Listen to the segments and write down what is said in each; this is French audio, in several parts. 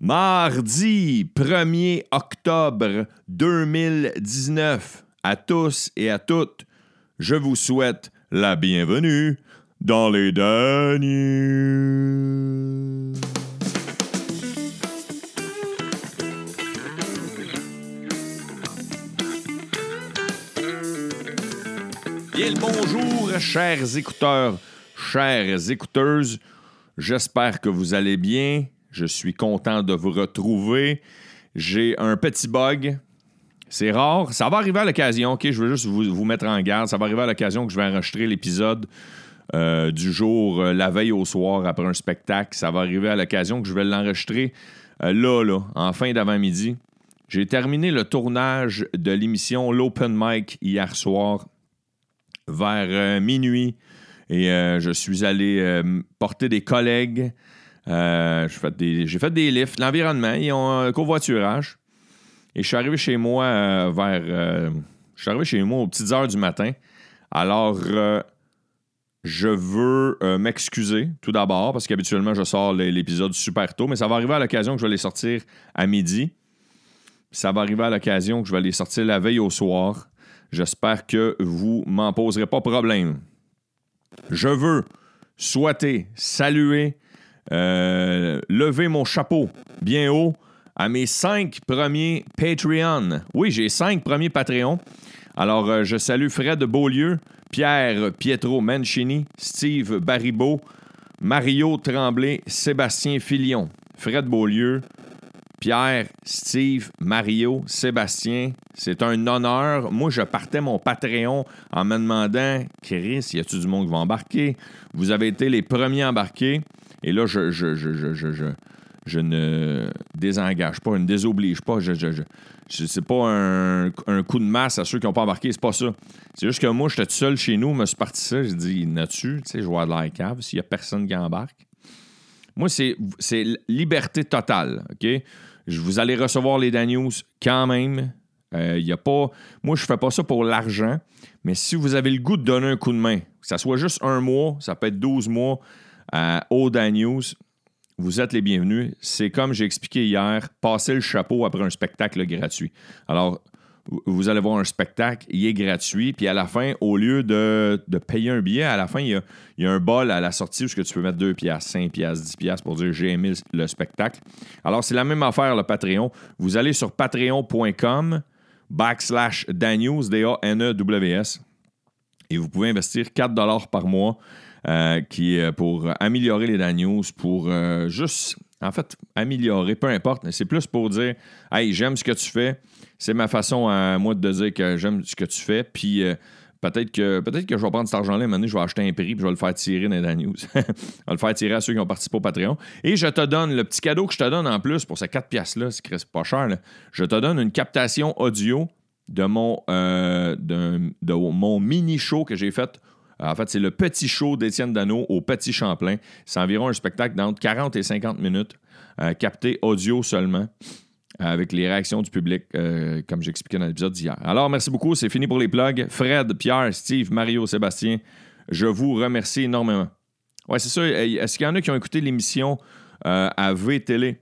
Mardi 1er octobre 2019, à tous et à toutes, je vous souhaite la bienvenue dans les derniers. Bien le bonjour, chers écouteurs, chères écouteuses. J'espère que vous allez bien. Je suis content de vous retrouver. J'ai un petit bug. C'est rare. Ça va arriver à l'occasion. OK, je veux juste vous mettre en garde. Ça va arriver à l'occasion que je vais enregistrer l'épisode du jour, la veille au soir, après un spectacle. Ça va arriver à l'occasion que je vais l'enregistrer là, en fin d'avant-midi. J'ai terminé le tournage de l'émission L'Open Mic hier soir vers minuit. Et je suis allé porter des collègues. J'ai fait des lifts, l'environnement, ils ont un covoiturage. Et je suis arrivé chez moi aux petites heures du matin. Alors, je veux m'excuser tout d'abord, parce qu'habituellement, je sors l'épisode super tôt, mais ça va arriver à l'occasion que je vais les sortir à midi. Ça va arriver à l'occasion que je vais les sortir la veille au soir. J'espère que vous m'en poserez pas problème. Je veux souhaiter, saluer, lever mon chapeau bien haut à mes 5 premiers Patreons. Oui, j'ai 5 premiers Patreons. Alors, je salue Fred Beaulieu, Pierre Pietro Mancini, Steve Baribeau, Mario Tremblay, Sébastien Filion. Fred Beaulieu, Pierre, Steve, Mario, Sébastien, c'est un honneur. Moi, je partais mon Patreon en me demandant « Chris, y a-tu du monde qui va embarquer? » Vous avez été les premiers embarqués. Et là, je ne désengage pas, je ne désoblige pas. C'est pas un coup de masse à ceux qui n'ont pas embarqué, c'est pas ça. C'est juste que moi, j'étais tout seul chez nous, je me suis parti ça, j'ai dit « N'as-tu? » Tu sais, je vois de la cave, s'il n'y a personne qui embarque. Moi, c'est liberté totale, OK? Vous allez recevoir les Dan News quand même. Y a pas, moi, je ne fais pas ça pour l'argent, mais si vous avez le goût de donner un coup de main, que ça soit juste un mois, ça peut être 12 mois aux Dan News, vous êtes les bienvenus. C'est comme j'ai expliqué hier, passer le chapeau après un spectacle gratuit. Alors, vous allez voir un spectacle, il est gratuit, puis à la fin, au lieu de payer un billet, à la fin, il y a un bol à la sortie où tu peux mettre 2 piastres, 5 piastres, 10 piastres pour dire « j'ai aimé le spectacle ». Alors, c'est la même affaire, le Patreon. Vous allez sur patreon.com/DanNews, DANEWS, et vous pouvez investir 4$ par mois qui est pour améliorer les Dan News, pour juste... En fait, améliorer, peu importe, mais c'est plus pour dire « Hey, j'aime ce que tu fais ». C'est ma façon à moi de dire que j'aime ce que tu fais, puis peut-être que je vais prendre cet argent-là, maintenant je vais acheter un prix, puis je vais le faire tirer dans la news. Je vais le faire tirer à ceux qui ont participé au Patreon. Et je te donne, le petit cadeau que je te donne en plus pour ces 4 piastres-là, c'est pas cher, là. Je te donne une captation audio de mon mini-show que j'ai fait. En fait, c'est le petit show d'Étienne Dano au Petit Champlain. C'est environ un spectacle d'entre 40 et 50 minutes, capté audio seulement, avec les réactions du public, comme j'expliquais dans l'épisode d'hier. Alors, merci beaucoup, c'est fini pour les plugs. Fred, Pierre, Steve, Mario, Sébastien, je vous remercie énormément. Oui, c'est ça. Est-ce qu'il y en a qui ont écouté l'émission à V-Télé,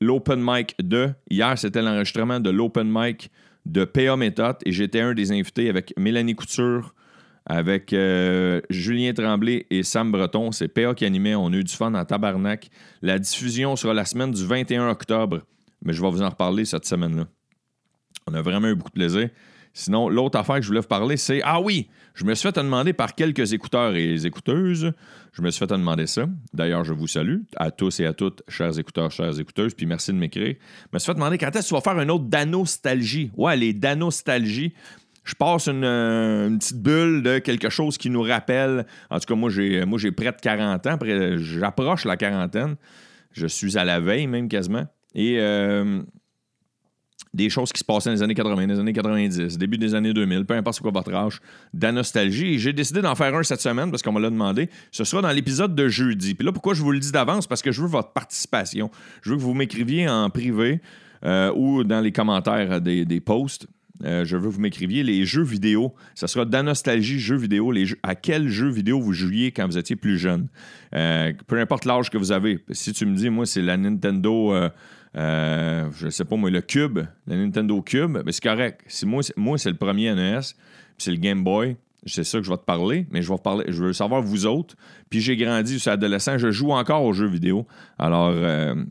l'Open Mic 2? Hier, c'était l'enregistrement de l'Open Mic de PA Méthode et j'étais un des invités avec Mélanie Couture, avec Julien Tremblay et Sam Breton. C'est PA qui animait, on a eu du fun en tabarnak. La diffusion sera la semaine du 21 octobre. Mais je vais vous en reparler cette semaine-là. On a vraiment eu beaucoup de plaisir. Sinon, l'autre affaire que je voulais vous parler, c'est... Ah oui! Je me suis fait demander par quelques écouteurs et écouteuses. Je me suis fait demander ça. D'ailleurs, je vous salue à tous et à toutes, chers écouteurs, chères écouteuses, puis merci de m'écrire. Je me suis fait demander quand est-ce que tu vas faire un autre Danostalgie. Ouais, les Danostalgies. Je passe une petite bulle de quelque chose qui nous rappelle... En tout cas, moi, j'ai près de 40 ans. J'approche la quarantaine. Je suis à la veille même quasiment. Et des choses qui se passaient dans les années 80, les années 90, début des années 2000, peu importe c'est quoi votre âge, de la nostalgie. Et j'ai décidé d'en faire un cette semaine parce qu'on me l'a demandé. Ce sera dans l'épisode de jeudi. Puis là, pourquoi je vous le dis d'avance? Parce que je veux votre participation. Je veux que vous m'écriviez en privé ou dans les commentaires des posts. je veux que vous m'écriviez les jeux vidéo. Ça sera dans nostalgie, jeux vidéo. À quel jeu vidéo vous jouiez quand vous étiez plus jeune? Peu importe l'âge que vous avez. Si tu me dis, moi, c'est la Nintendo... je sais pas moi, le Cube, la Nintendo Cube, ben c'est correct. C'est le premier NES, puis c'est le Game Boy. C'est ça que je vais te parler, mais je veux savoir vous autres. Puis j'ai grandi, je suis adolescent, je joue encore aux jeux vidéo. Alors,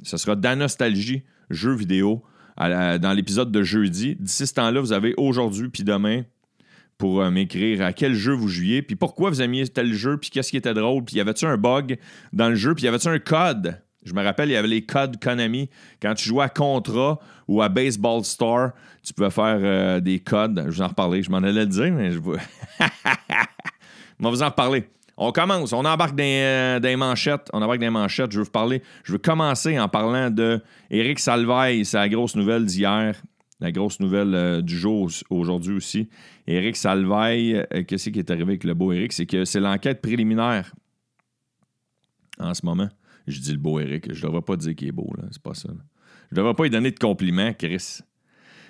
ça sera de la nostalgie, jeux vidéo, dans l'épisode de jeudi. D'ici ce temps-là, vous avez aujourd'hui puis demain pour m'écrire à quel jeu vous jouiez, puis pourquoi vous aimiez tel jeu, puis qu'est-ce qui était drôle, puis y avait-tu un bug dans le jeu, puis y avait-tu un code? Je me rappelle, il y avait les codes Konami. Quand tu jouais à Contra ou à Baseball Star, tu pouvais faire des codes. Je vous en reparlerai. Je m'en allais le dire, mais je vais vous en reparler. On commence. On embarque dans les manchettes. Je veux vous parler. Je veux commencer en parlant de Éric Salvail. C'est la grosse nouvelle d'hier. La grosse nouvelle du jour aujourd'hui aussi. Éric Salvail, qu'est-ce qui est arrivé avec le beau Éric? C'est que c'est l'enquête préliminaire en ce moment. Je dis le beau Éric. Je ne devrais pas dire qu'il est beau, là. C'est pas ça. Je ne devrais pas lui donner de compliments, Chris.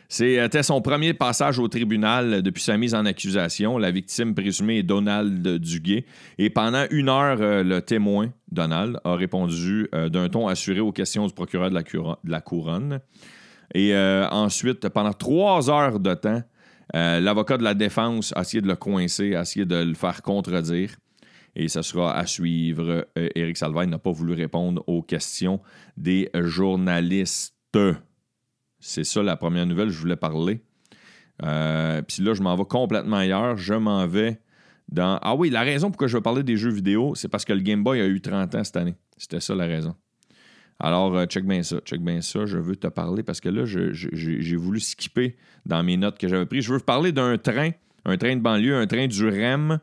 C'était son premier passage au tribunal depuis sa mise en accusation. La victime présumée est Donald Duguay. Et pendant une heure, le témoin, Donald, a répondu d'un ton assuré aux questions du procureur de la Couronne. Et ensuite, pendant 3 heures de temps, l'avocat de la défense a essayé de le coincer, a essayé de le faire contredire. Et ça sera à suivre. Éric Salvail n'a pas voulu répondre aux questions des journalistes. C'est ça la première nouvelle que je voulais parler. Puis là, je m'en vais complètement ailleurs. Je m'en vais dans... Ah oui, la raison pourquoi je veux parler des jeux vidéo, c'est parce que le Game Boy a eu 30 ans cette année. C'était ça la raison. Alors, check bien ça. Je veux te parler parce que là, j'ai voulu skipper dans mes notes que j'avais prises. Je veux parler d'un train, de banlieue, un train du REM,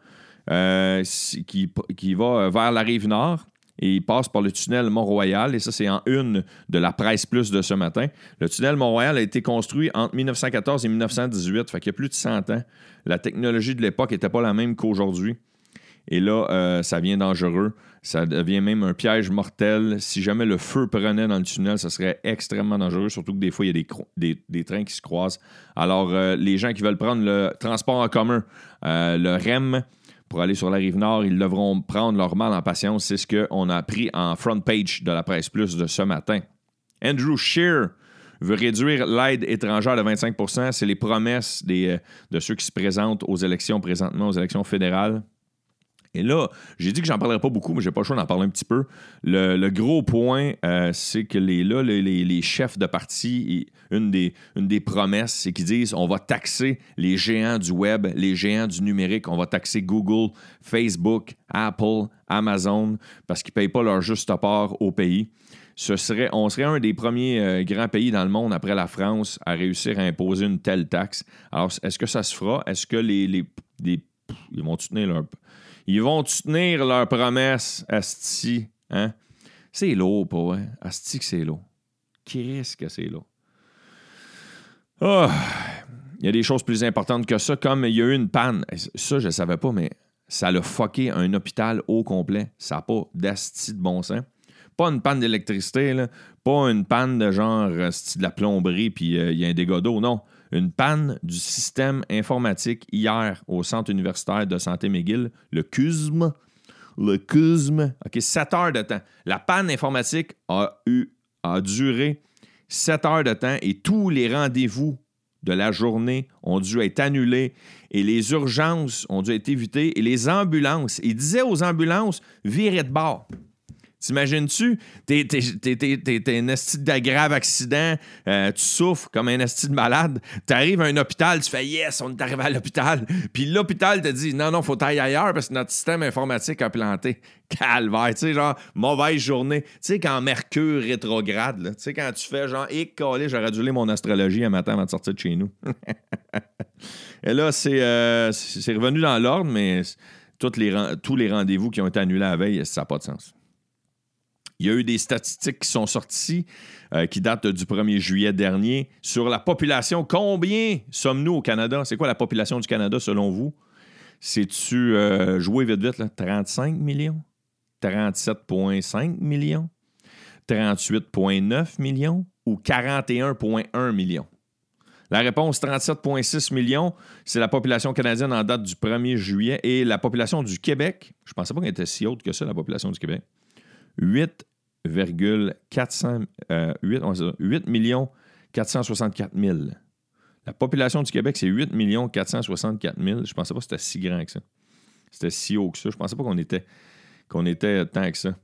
qui va vers la Rive-Nord et il passe par le tunnel Mont-Royal. Et ça, c'est en une de la Presse Plus de ce matin. Le tunnel Mont-Royal a été construit entre 1914 et 1918, fait qu'il y a plus de 100 ans. La technologie de l'époque n'était pas la même qu'aujourd'hui. Et là, ça devient dangereux. Ça devient même un piège mortel. Si jamais le feu prenait dans le tunnel, ça serait extrêmement dangereux, surtout que des fois, il y a des trains qui se croisent. Alors, les gens qui veulent prendre le transport en commun, le REM, pour aller sur la Rive-Nord, ils devront prendre leur mal en patience. C'est ce qu'on a appris en front page de la Presse Plus de ce matin. Andrew Scheer veut réduire l'aide étrangère de 25%. C'est les promesses de ceux qui se présentent aux élections présentement, aux élections fédérales. Et là, j'ai dit que j'en parlerais pas beaucoup, mais j'ai pas le choix d'en parler un petit peu. Le gros point, c'est que les chefs de parti, une des promesses, c'est qu'ils disent on va taxer les géants du web, les géants du numérique, on va taxer Google, Facebook, Apple, Amazon, parce qu'ils ne payent pas leur juste part au pays. On serait un des premiers grands pays dans le monde, après la France, à réussir à imposer une telle taxe. Alors, est-ce que ça se fera? Est-ce que ils vont tenir leur... Ils vont tenir leurs promesses, asti, hein? C'est lourd, pas vrai? Asti que c'est lourd. Qu'est-ce que c'est lourd? Ah! Il y a des choses plus importantes que ça, comme il y a eu une panne. Ça, je ne savais pas, mais ça l'a fucké un hôpital au complet. Ça n'a pas d'asti de bon sens. Pas une panne d'électricité, là. Pas une panne de genre asti de la plomberie, puis il y a un dégât d'eau, non. Une panne du système informatique hier au Centre universitaire de santé McGill, le CUSM. Le CUSM, OK, 7 heures de temps. La panne informatique a duré 7 heures de temps et tous les rendez-vous de la journée ont dû être annulés et les urgences ont dû être évitées et les ambulances, ils disaient aux ambulances, virez de bord. T'imagines-tu? T'es un esti de grave accident, tu souffres comme un esti de malade, t'arrives à un hôpital, tu fais « Yes, on est arrivé à l'hôpital », puis l'hôpital te dit « Non, faut t'ailler ailleurs parce que notre système informatique a planté. » Calvaire, tu sais, genre, mauvaise journée. Tu sais, quand Mercure rétrograde, là, tu sais, quand tu fais genre « Écolé, j'aurais dû lire mon astrologie un matin avant de sortir de chez nous. » Et là, c'est revenu dans l'ordre, mais tous les rendez-vous qui ont été annulés la veille, ça n'a pas de sens. Il y a eu des statistiques qui sont sorties, qui datent du 1er juillet dernier, sur la population. Combien sommes-nous au Canada? C'est quoi la population du Canada, selon vous? C'est-tu, jouer vite, là, 35 millions? 37,5 millions? 38,9 millions? Ou 41,1 millions? La réponse, 37,6 millions, c'est la population canadienne en date du 1er juillet. Et la population du Québec, je ne pensais pas qu'elle était si haute que ça, la population du Québec, 8 464 000. La population du Québec, c'est 8 464 000. Je ne pensais pas que c'était si grand que ça. C'était si haut que ça. Je ne pensais pas qu'on était tant que ça.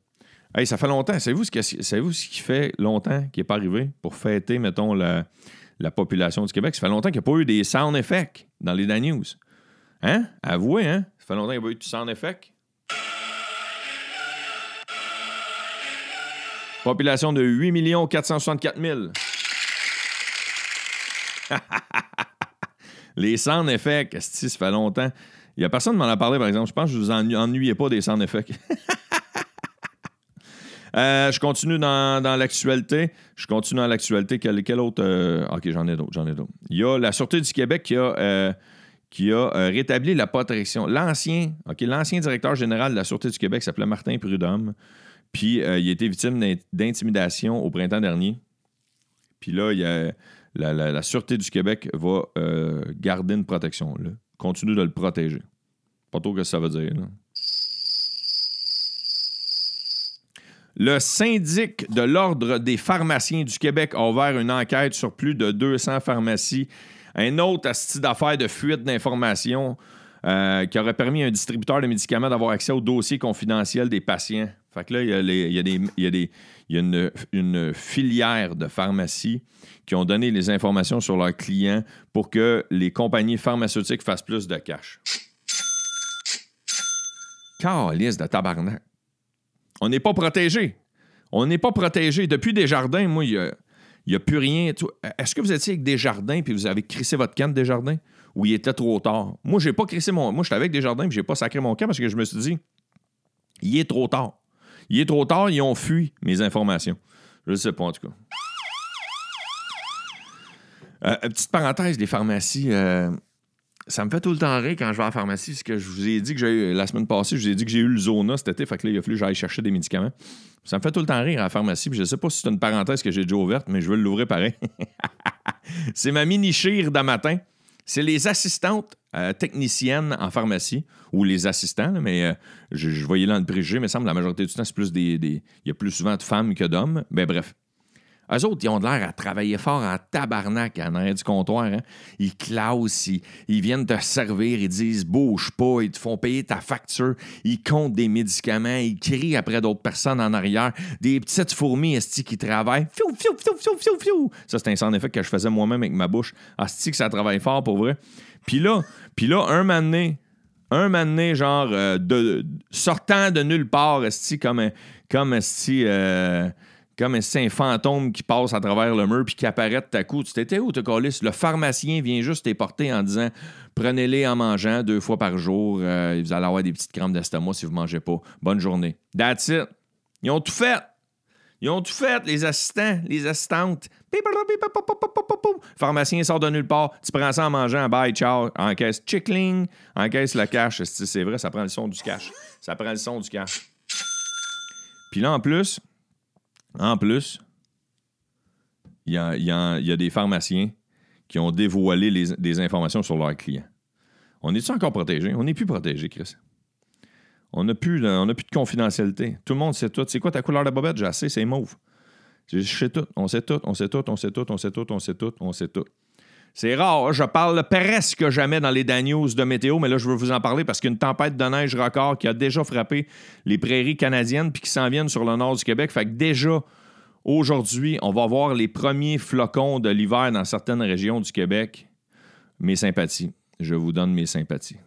Hey, ça fait longtemps. Savez-vous ce qui fait longtemps qui n'est pas arrivé pour fêter, mettons, la population du Québec? Ça fait longtemps qu'il n'y a pas eu des sound effects dans les Dan News. Hein? Avouez, hein? Ça fait longtemps qu'il n'y a pas eu de sound effects. Population de 8 464 000. Les sound effects, ça fait longtemps. Il n'y a personne qui m'en a parlé, par exemple. Je pense que je ne vous ennuyez pas des sound effects. Je continue dans l'actualité. Quel autre... OK, j'en ai d'autres. Il y a la Sûreté du Québec qui a rétabli la protection. L'ancien directeur général de la Sûreté du Québec s'appelait Martin Prud'homme. Puis, il a été victime d'intimidation au printemps dernier. Puis là, il y a la Sûreté du Québec va garder une protection. Là. Continue de le protéger. Pas trop que ça veut dire, là. Le syndic de l'Ordre des pharmaciens du Québec a ouvert une enquête sur plus de 200 pharmacies. Un autre asti d'affaires de fuite d'informations qui aurait permis à un distributeur de médicaments d'avoir accès aux dossiers confidentiels des patients. Fait que là, il y a une filière de pharmacies qui ont donné les informations sur leurs clients pour que les compagnies pharmaceutiques fassent plus de cash. Calisse de tabarnak. On n'est pas protégé. Depuis Desjardins, moi, il n'y a plus rien. Est-ce que vous étiez avec Desjardins et vous avez crissé votre camp de Desjardins ou il était trop tard? Moi, j'ai pas crissé mon. Moi, j'étais avec Desjardins et je n'ai pas sacré mon camp parce que je me suis dit, il est trop tard. Ils ont fui mes informations. Je ne sais pas, en tout cas. Petite parenthèse, les pharmacies. Ça me fait tout le temps rire quand je vais à la pharmacie. C'est que je vous ai dit que j'ai eu, la semaine passée, j'ai eu le Zona cet été. Fait que là, il a fallu que j'aille chercher des médicaments. Ça me fait tout le temps rire à la pharmacie. Puis je ne sais pas si c'est une parenthèse que j'ai déjà ouverte, mais je vais l'ouvrir pareil. C'est ma mini-chire d'un matin. C'est les assistantes techniciennes en pharmacie, ou les assistants, là, mais je voyais là dans le préjugé, mais il semble que la majorité du temps, c'est plus il y a plus souvent de femmes que d'hommes. Ben bref. Eux autres, ils ont l'air à travailler fort en tabarnak en arrière du comptoir. Hein? Ils classent, ils viennent te servir, ils disent « bouge pas », ils te font payer ta facture, ils comptent des médicaments, ils crient après d'autres personnes en arrière, des petites fourmis esti qui travaillent. Fiou, fiou, fiou, fiou, fiou, fiou. Ça, c'est un sound effect que je faisais moi-même avec ma bouche. Asti que ça travaille fort pour vrai. Puis là un moment donné, genre, sortant de nulle part, esti, comme un fantôme qui passe à travers le mur puis qui apparaît de ta coup. Tu t'étais où, t'as calisse? Le pharmacien vient juste t'éporter en disant « Prenez-les en mangeant 2 fois par jour. Vous allez avoir des petites crampes d'estomac si vous ne mangez pas. Bonne journée. » That's it. Ils ont tout fait. Les assistants, les assistantes. Le pharmacien sort de nulle part. Tu prends ça en mangeant. Bye, ciao. Encaisse. Chickling. Encaisse le cash. C'est vrai, ça prend le son du cash. Puis là, en plus, il y a des pharmaciens qui ont dévoilé des informations sur leurs clients. On est-tu encore protégé? On n'est plus protégé, Chris. On n'a plus de confidentialité. Tout le monde sait tout. C'est quoi ta couleur de bobette? J'ai assez, c'est mauve. Je sais tout. On sait tout. C'est rare, je parle presque jamais dans les Dan News de météo, mais là, je veux vous en parler parce qu'une tempête de neige record qui a déjà frappé les prairies canadiennes puis qui s'en viennent sur le nord du Québec. Fait que déjà, aujourd'hui, on va voir les premiers flocons de l'hiver dans certaines régions du Québec. Mes sympathies. Je vous donne mes sympathies.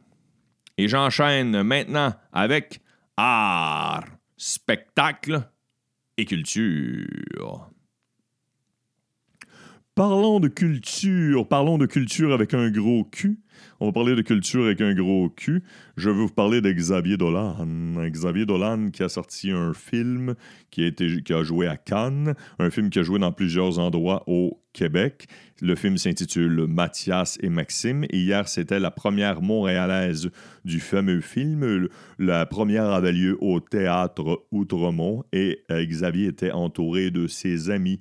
Et j'enchaîne maintenant avec art, spectacle et culture. Parlons de culture avec un gros Q. On va parler de culture avec un gros Q. Je veux vous parler de Xavier Dolan. Xavier Dolan qui a sorti un film qui a joué à Cannes, un film qui a joué dans plusieurs endroits au Québec. Le film s'intitule « Mathias et Maxime » et hier, c'était la première montréalaise du fameux film. La première avait lieu au Théâtre Outremont et Xavier était entouré de ses amis.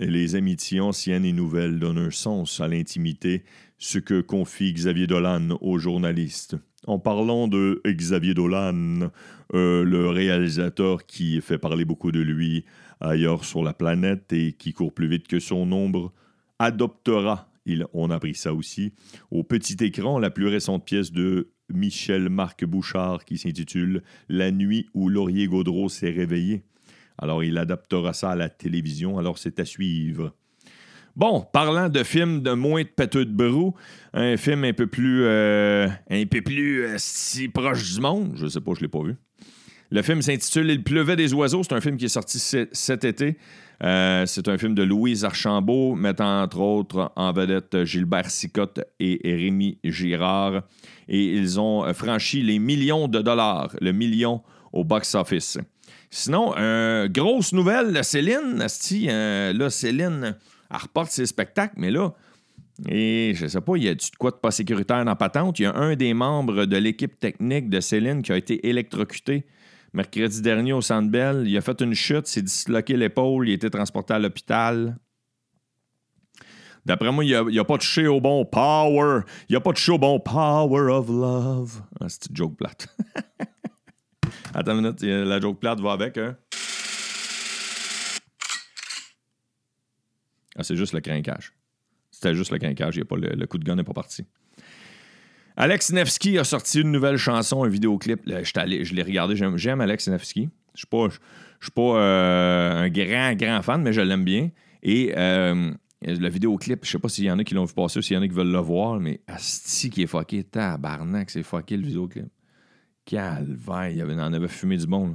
et les amitiés anciennes et nouvelles donnent un sens à l'intimité, ce que confie Xavier Dolan aux journalistes. En parlant de Xavier Dolan, le réalisateur qui fait parler beaucoup de lui ailleurs sur la planète et qui court plus vite que son ombre, adoptera, on a appris ça aussi, au petit écran la plus récente pièce de Michel-Marc Bouchard qui s'intitule « La nuit où Laurier Gaudreau s'est réveillé ». Alors, il adaptera ça à la télévision, alors c'est à suivre. Bon, parlant de films de moins de pâteux de brou, un film un peu plus si proche du monde, je sais pas, je l'ai pas vu. Le film s'intitule « Il pleuvait des oiseaux », c'est un film qui est sorti cet été. C'est un film de Louise Archambault, mettant entre autres en vedette Gilbert Sicotte et Rémi Girard. Et ils ont franchi les millions de dollars, le million au box-office. Sinon, grosse nouvelle, Céline. Céline, elle reporte ses spectacles, mais là, et je sais pas, il y a du quoi de pas sécuritaire dans patente. Il y a un des membres de l'équipe technique de Céline qui a été électrocuté mercredi dernier au Centre Bell. Il a fait une chute, s'est disloqué l'épaule, il a été transporté à l'hôpital. D'après moi, il a pas touché au bon power. Il a pas touché au bon power of love. Ah, c'est une joke plate. Attends une minute, la joke plate va avec. Hein? Ah, c'est juste le crinquage. C'était juste le quinquage, le coup de gun n'est pas parti. Alex Nevsky a sorti une nouvelle chanson, un vidéoclip. Là, je l'ai regardé, j'aime Alex Nevsky. Je ne suis pas un grand fan, mais je l'aime bien. Et le vidéoclip, je ne sais pas s'il y en a qui l'ont vu passer ou s'il y en a qui veulent le voir, mais asti qui est fucké, tabarnak, c'est fucké le vidéoclip. Calvaire, il en avait fumé du bon,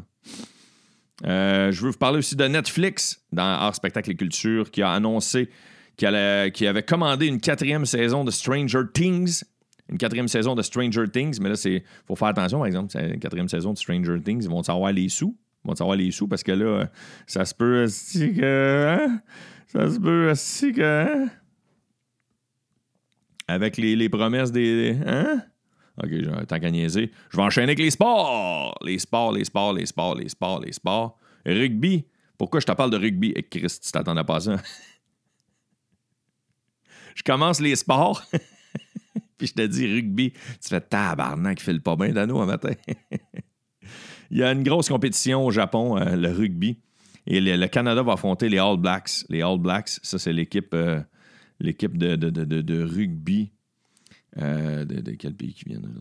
là. Je veux vous parler aussi de Netflix, dans Arts, Spectacles et Culture, qui a annoncé qui avait commandé une 4e saison de Stranger Things. Mais là, il faut faire attention, par exemple. C'est une 4e saison de Stranger Things. Ils vont savoir les sous. Parce que là, ça se peut aussi que... Hein? Hein? Avec les promesses des... Hein? OK, tant qu'à niaiser. Je vais enchaîner avec les sports. Les sports. Rugby. Pourquoi je te parle de rugby? Et Christ, tu t'attendais pas à ça. Je commence les sports, puis je te dis rugby. Tu fais tabarnak, il file pas bien, Dano, un matin. Il y a une grosse compétition au Japon, le rugby. Et le Canada va affronter les All Blacks. Ça, c'est l'équipe de rugby. De quel pays qui viennent?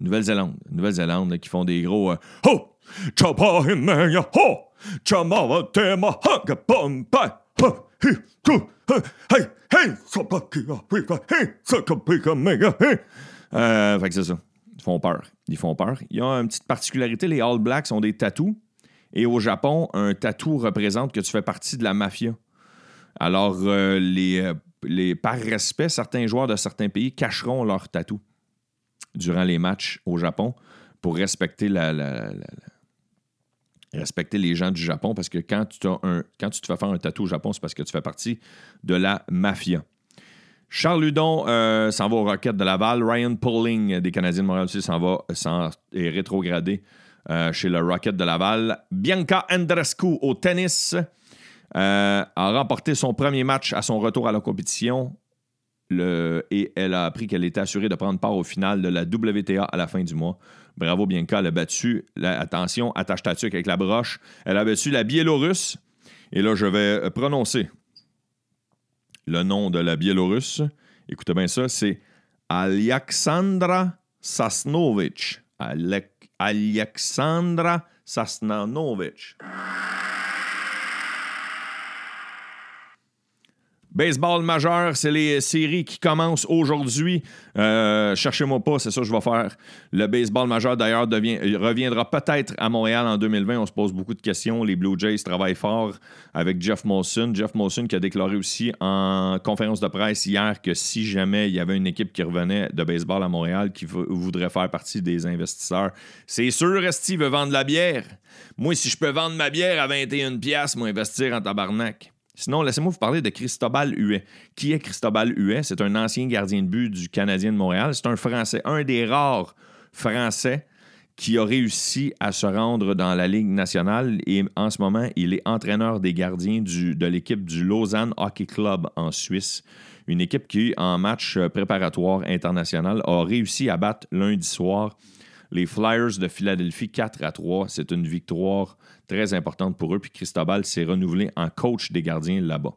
Nouvelle-Zélande, là, qui font des gros... Ho! Chabahimeya! Ho! Chabahimeya! Ho! Ho! Fait que c'est ça. Ils font peur. Il y a une petite particularité, les All Blacks ont des tatous. Et au Japon, un tatou représente que tu fais partie de la mafia. Alors, par respect, certains joueurs de certains pays cacheront leurs tatous durant les matchs au Japon pour respecter respecter les gens du Japon, parce que quand tu te fais faire un tatou au Japon, c'est parce que tu fais partie de la mafia. Charles Hudon s'en va au Rocket de Laval. Ryan Poling des Canadiens de Montréal aussi est rétrogradé chez le Rocket de Laval. Bianca Andreescu au tennis a remporté son premier match à son retour à la compétition et elle a appris qu'elle était assurée de prendre part au final de la WTA à la fin du mois. Bravo, Bianca, elle a battu, attention, attache ta tuque avec la broche, elle a battu la Biélorusse. Et là, je vais prononcer le nom de la Biélorusse. Écoutez bien ça, c'est Aliaksandra Sasnovich. Aliaksandra Sasnovich. Baseball majeur, c'est les séries qui commencent aujourd'hui. Cherchez-moi pas, c'est ça que je vais faire. Le baseball majeur, d'ailleurs, reviendra peut-être à Montréal en 2020. On se pose beaucoup de questions. Les Blue Jays travaillent fort avec Jeff Molson. Jeff Molson qui a déclaré aussi en conférence de presse hier que si jamais il y avait une équipe qui revenait de baseball à Montréal qui voudrait faire partie des investisseurs, c'est sûr, Resti veut vendre la bière. Moi, si je peux vendre ma bière à 21$, moi, investir en tabarnak. Sinon, laissez-moi vous parler de Cristobal Huet. Qui est Cristobal Huet? C'est un ancien gardien de but du Canadien de Montréal. C'est un Français, un des rares Français qui a réussi à se rendre dans la Ligue nationale. Et en ce moment, il est entraîneur des gardiens de l'équipe du Lausanne Hockey Club en Suisse. Une équipe qui, en match préparatoire international, a réussi à battre lundi soir les Flyers de Philadelphie 4-3. C'est une victoire très importante pour eux. Puis Cristobal s'est renouvelé en coach des gardiens là-bas.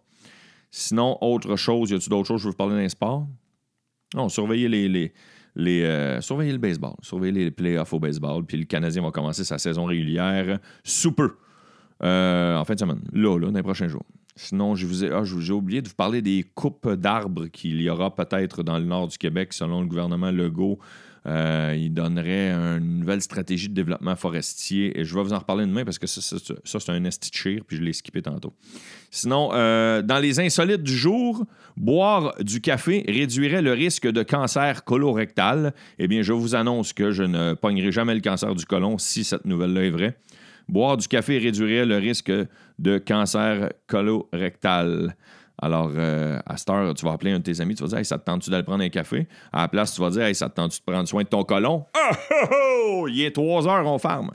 Sinon, autre chose, y a-t-il d'autres choses? Je veux vous parler d'un sport. Non, surveillez surveillez le baseball, surveillez les playoffs au baseball, puis le Canadien va commencer sa saison régulière sous peu, en fin de semaine, là, dans les prochains jours. Sinon, j'ai oublié de vous parler des coupes d'arbres qu'il y aura peut-être dans le nord du Québec, selon le gouvernement Legault. Il donnerait une nouvelle stratégie de développement forestier. Et je vais vous en reparler demain parce que ça c'est un esti de chire, puis je l'ai skippé tantôt. Sinon, dans les insolites du jour, boire du café réduirait le risque de cancer colorectal. Eh bien, je vous annonce que je ne pognerai jamais le cancer du côlon si cette nouvelle-là est vraie. Boire du café réduirait le risque de cancer colorectal. Alors, à cette heure, tu vas appeler un de tes amis, tu vas dire « Hey, ça te tente-tu d'aller prendre un café? » À la place, tu vas dire « Hey, ça te tente-tu de prendre soin de ton colon? » Ah, oh, il est 3h, on ferme.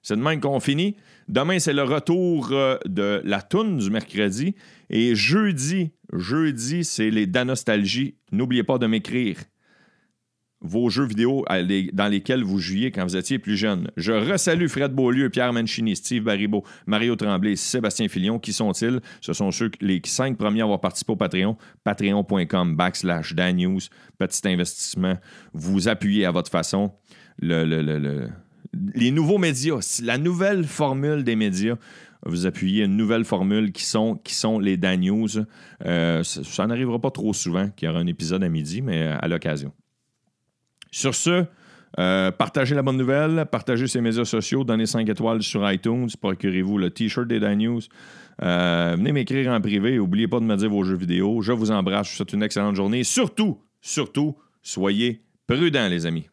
C'est de même qu'on finit. Demain, c'est le retour de la toune du mercredi. Et jeudi, c'est les Danostalgie. N'oubliez pas de m'écrire vos jeux vidéo dans lesquels vous jouiez quand vous étiez plus jeune. Je resalue Fred Beaulieu, Pierre Mancini, Steve Baribeau, Mario Tremblay, Sébastien Filion. Qui sont-ils? Ce sont les 5 premiers à avoir participé au Patreon. Patreon.com/DanNews. Petit investissement. Vous appuyez à votre façon. Les nouveaux médias, la nouvelle formule des médias. Vous appuyez une nouvelle formule qui sont les Dan News. Ça n'arrivera pas trop souvent qu'il y aura un épisode à midi, mais à l'occasion. Sur ce, partagez la bonne nouvelle, partagez ses médias sociaux, donnez 5 étoiles sur iTunes, procurez-vous le T-shirt des Dan News. Venez m'écrire en privé, n'oubliez pas de me dire vos jeux vidéo. Je vous embrasse, je vous souhaite une excellente journée. Surtout, soyez prudents, les amis.